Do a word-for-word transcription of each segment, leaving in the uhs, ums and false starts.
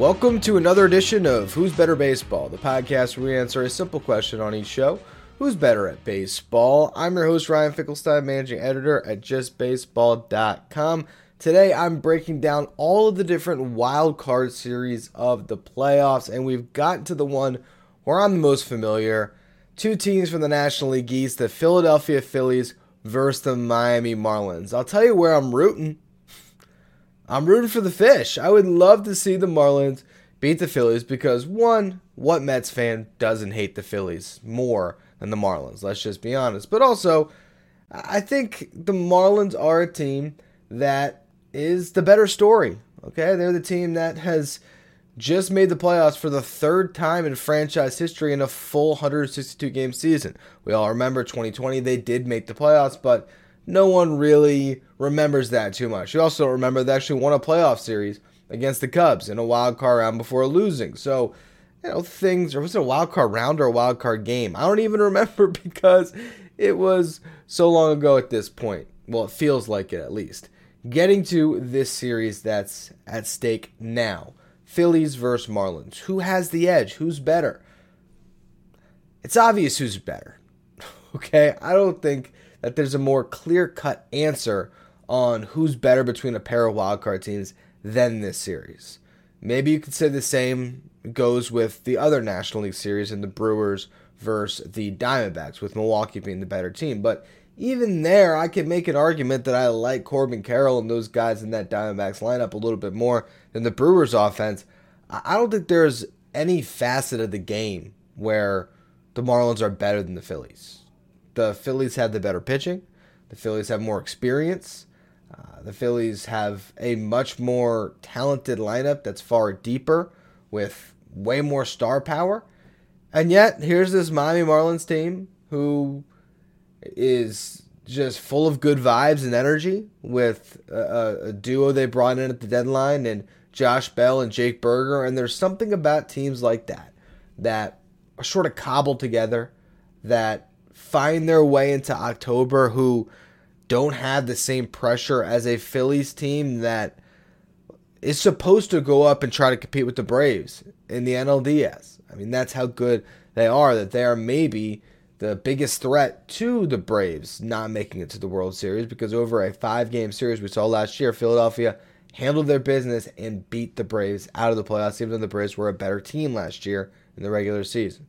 Welcome to another edition of Who's Better Baseball, the podcast where we answer a simple question on each show. Who's better at baseball? I'm your host, Ryan Finkelstein, managing editor at Just Baseball dot com. Today, I'm breaking down all of the different wild card series of the playoffs, and we've gotten to the one where I'm the most familiar. Two teams from the National League East, the Philadelphia Phillies versus the Miami Marlins. I'll tell you where I'm rooting. I'm rooting for the fish. I would love to see the Marlins beat the Phillies because, one, what Mets fan doesn't hate the Phillies more than the Marlins? Let's just be honest. But also, I think the Marlins are a team that is the better story. Okay, they're the team that has just made the playoffs for the third time in franchise history in a full one hundred sixty-two game season. We all remember twenty twenty, they did make the playoffs, but no one really remembers that too much. You also remember they actually won a playoff series against the Cubs in a wild card round before losing. So, you know, things, or was it a wild card round or a wild card game? I don't even remember because it was so long ago at this point. Well, it feels like it at least. Getting to this series that's at stake now. Phillies versus Marlins. Who has the edge? Who's better? It's obvious who's better. Okay? I don't think that there's a more clear-cut answer on who's better between a pair of wildcard teams than this series. Maybe you could say the same goes with the other National League series in the Brewers versus the Diamondbacks, with Milwaukee being the better team. But even there, I can make an argument that I like Corbin Carroll and those guys in that Diamondbacks lineup a little bit more than the Brewers' offense. I don't think there's any facet of the game where the Marlins are better than the Phillies. The Phillies have the better pitching. The Phillies have more experience. Uh, the Phillies have a much more talented lineup that's far deeper with way more star power. And yet, here's this Miami Marlins team who is just full of good vibes and energy with a, a duo they brought in at the deadline and Josh Bell and Jake Burger. And there's something about teams like that that are sort of cobbled together, that find their way into October, who don't have the same pressure as a Phillies team that is supposed to go up and try to compete with the Braves in the N L D S. I mean, that's how good they are, that they are maybe the biggest threat to the Braves not making it to the World Series, because over a five-game series we saw last year, Philadelphia handled their business and beat the Braves out of the playoffs, even though the Braves were a better team last year in the regular season.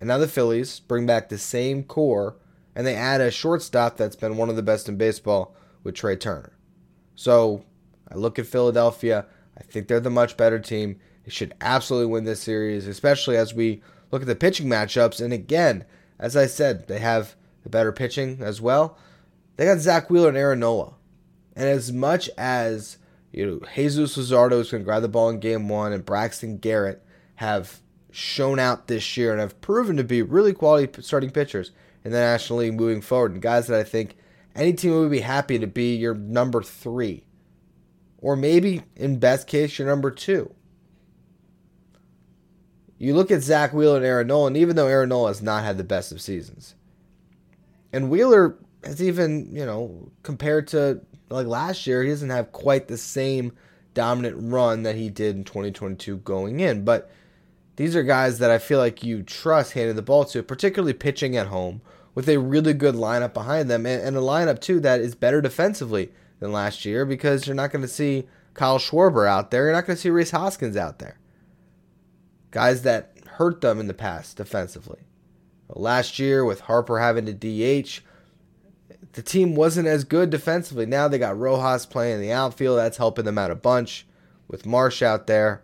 And now the Phillies bring back the same core, and they add a shortstop that's been one of the best in baseball with Trey Turner. So I look at Philadelphia. I think they're the much better team. They should absolutely win this series, especially as we look at the pitching matchups. And again, as I said, they have the better pitching as well. They got Zach Wheeler and Aaron Nola. And as much as, you know, Jesus Luzardo is going to grab the ball in game one, and Braxton Garrett have shown out this year and have proven to be really quality starting pitchers in the National League moving forward, and guys that I think any team would be happy to be your number three, or maybe in best case your number two. You look at Zach Wheeler and Aaron Nola, and even though Aaron Nola has not had the best of seasons, and Wheeler has, even, you know, compared to like last year, he doesn't have quite the same dominant run that he did in twenty twenty-two going in, but these are guys that I feel like you trust handing the ball to, particularly pitching at home, with a really good lineup behind them, and, and a lineup, too, that is better defensively than last year, because you're not going to see Kyle Schwarber out there. You're not going to see Rhys Hoskins out there. Guys that hurt them in the past defensively. Last year, with Harper having to D H, the team wasn't as good defensively. Now they got Rojas playing in the outfield. That's helping them out a bunch with Marsh out there.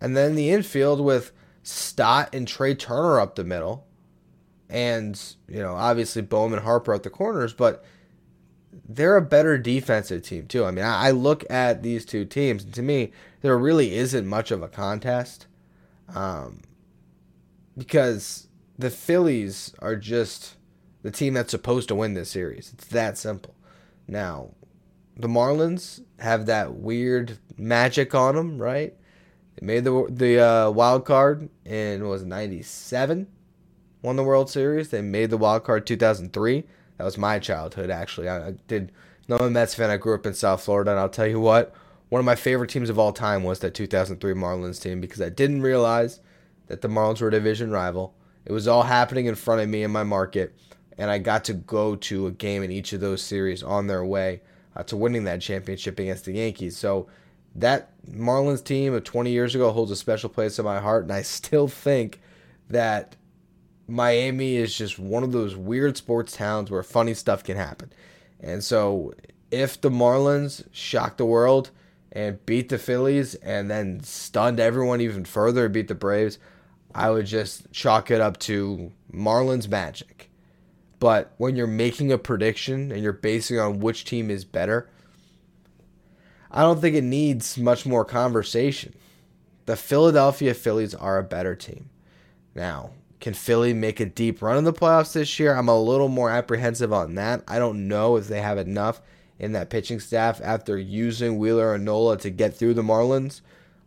And then the infield with Stott and Trey Turner up the middle. And, you know, obviously Bowman Harper at the corners, but they're a better defensive team, too. I mean, I look at these two teams, and to me, there really isn't much of a contest. Um, because the Phillies are just the team that's supposed to win this series. It's that simple. Now, the Marlins have that weird magic on them, right? They made the the uh, wild card in, what was it, ninety-seven, won the World Series. They made the wild card two thousand three. That was my childhood, actually. I, I did, no Mets fan. I grew up in South Florida, and I'll tell you what, one of my favorite teams of all time was that two thousand three Marlins team, because I didn't realize that the Marlins were a division rival. It was all happening in front of me in my market, and I got to go to a game in each of those series on their way uh, to winning that championship against the Yankees. So that Marlins team of twenty years ago holds a special place in my heart, and I still think that Miami is just one of those weird sports towns where funny stuff can happen. And so if the Marlins shock the world and beat the Phillies and then stunned everyone even further and beat the Braves, I would just chalk it up to Marlins magic. But when you're making a prediction and you're basing on which team is better, I don't think it needs much more conversation. The Philadelphia Phillies are a better team. Now, can Philly make a deep run in the playoffs this year? I'm a little more apprehensive on that. I don't know if they have enough in that pitching staff after using Wheeler and Nola to get through the Marlins.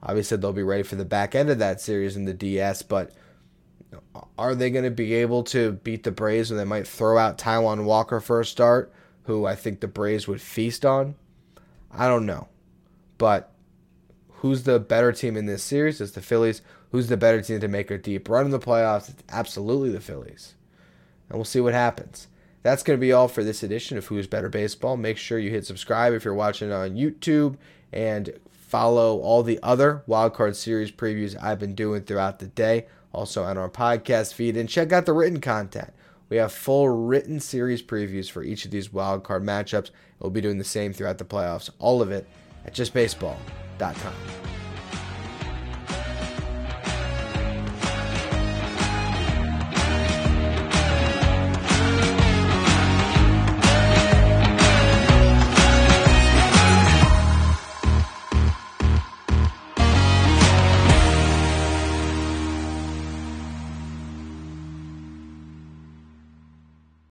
Obviously, they'll be ready for the back end of that series in the D S, but are they going to be able to beat the Braves when they might throw out Taijuan Walker for a start, who I think the Braves would feast on? I don't know. But who's the better team in this series? It's the Phillies. Who's the better team to make a deep run in the playoffs? It's absolutely the Phillies. And we'll see what happens. That's going to be all for this edition of Who's Better Baseball. Make sure you hit subscribe if you're watching on YouTube, and follow all the other wildcard series previews I've been doing throughout the day, also on our podcast feed, and check out the written content. We have full written series previews for each of these wildcard matchups. We'll be doing the same throughout the playoffs, all of it at just baseball dot com.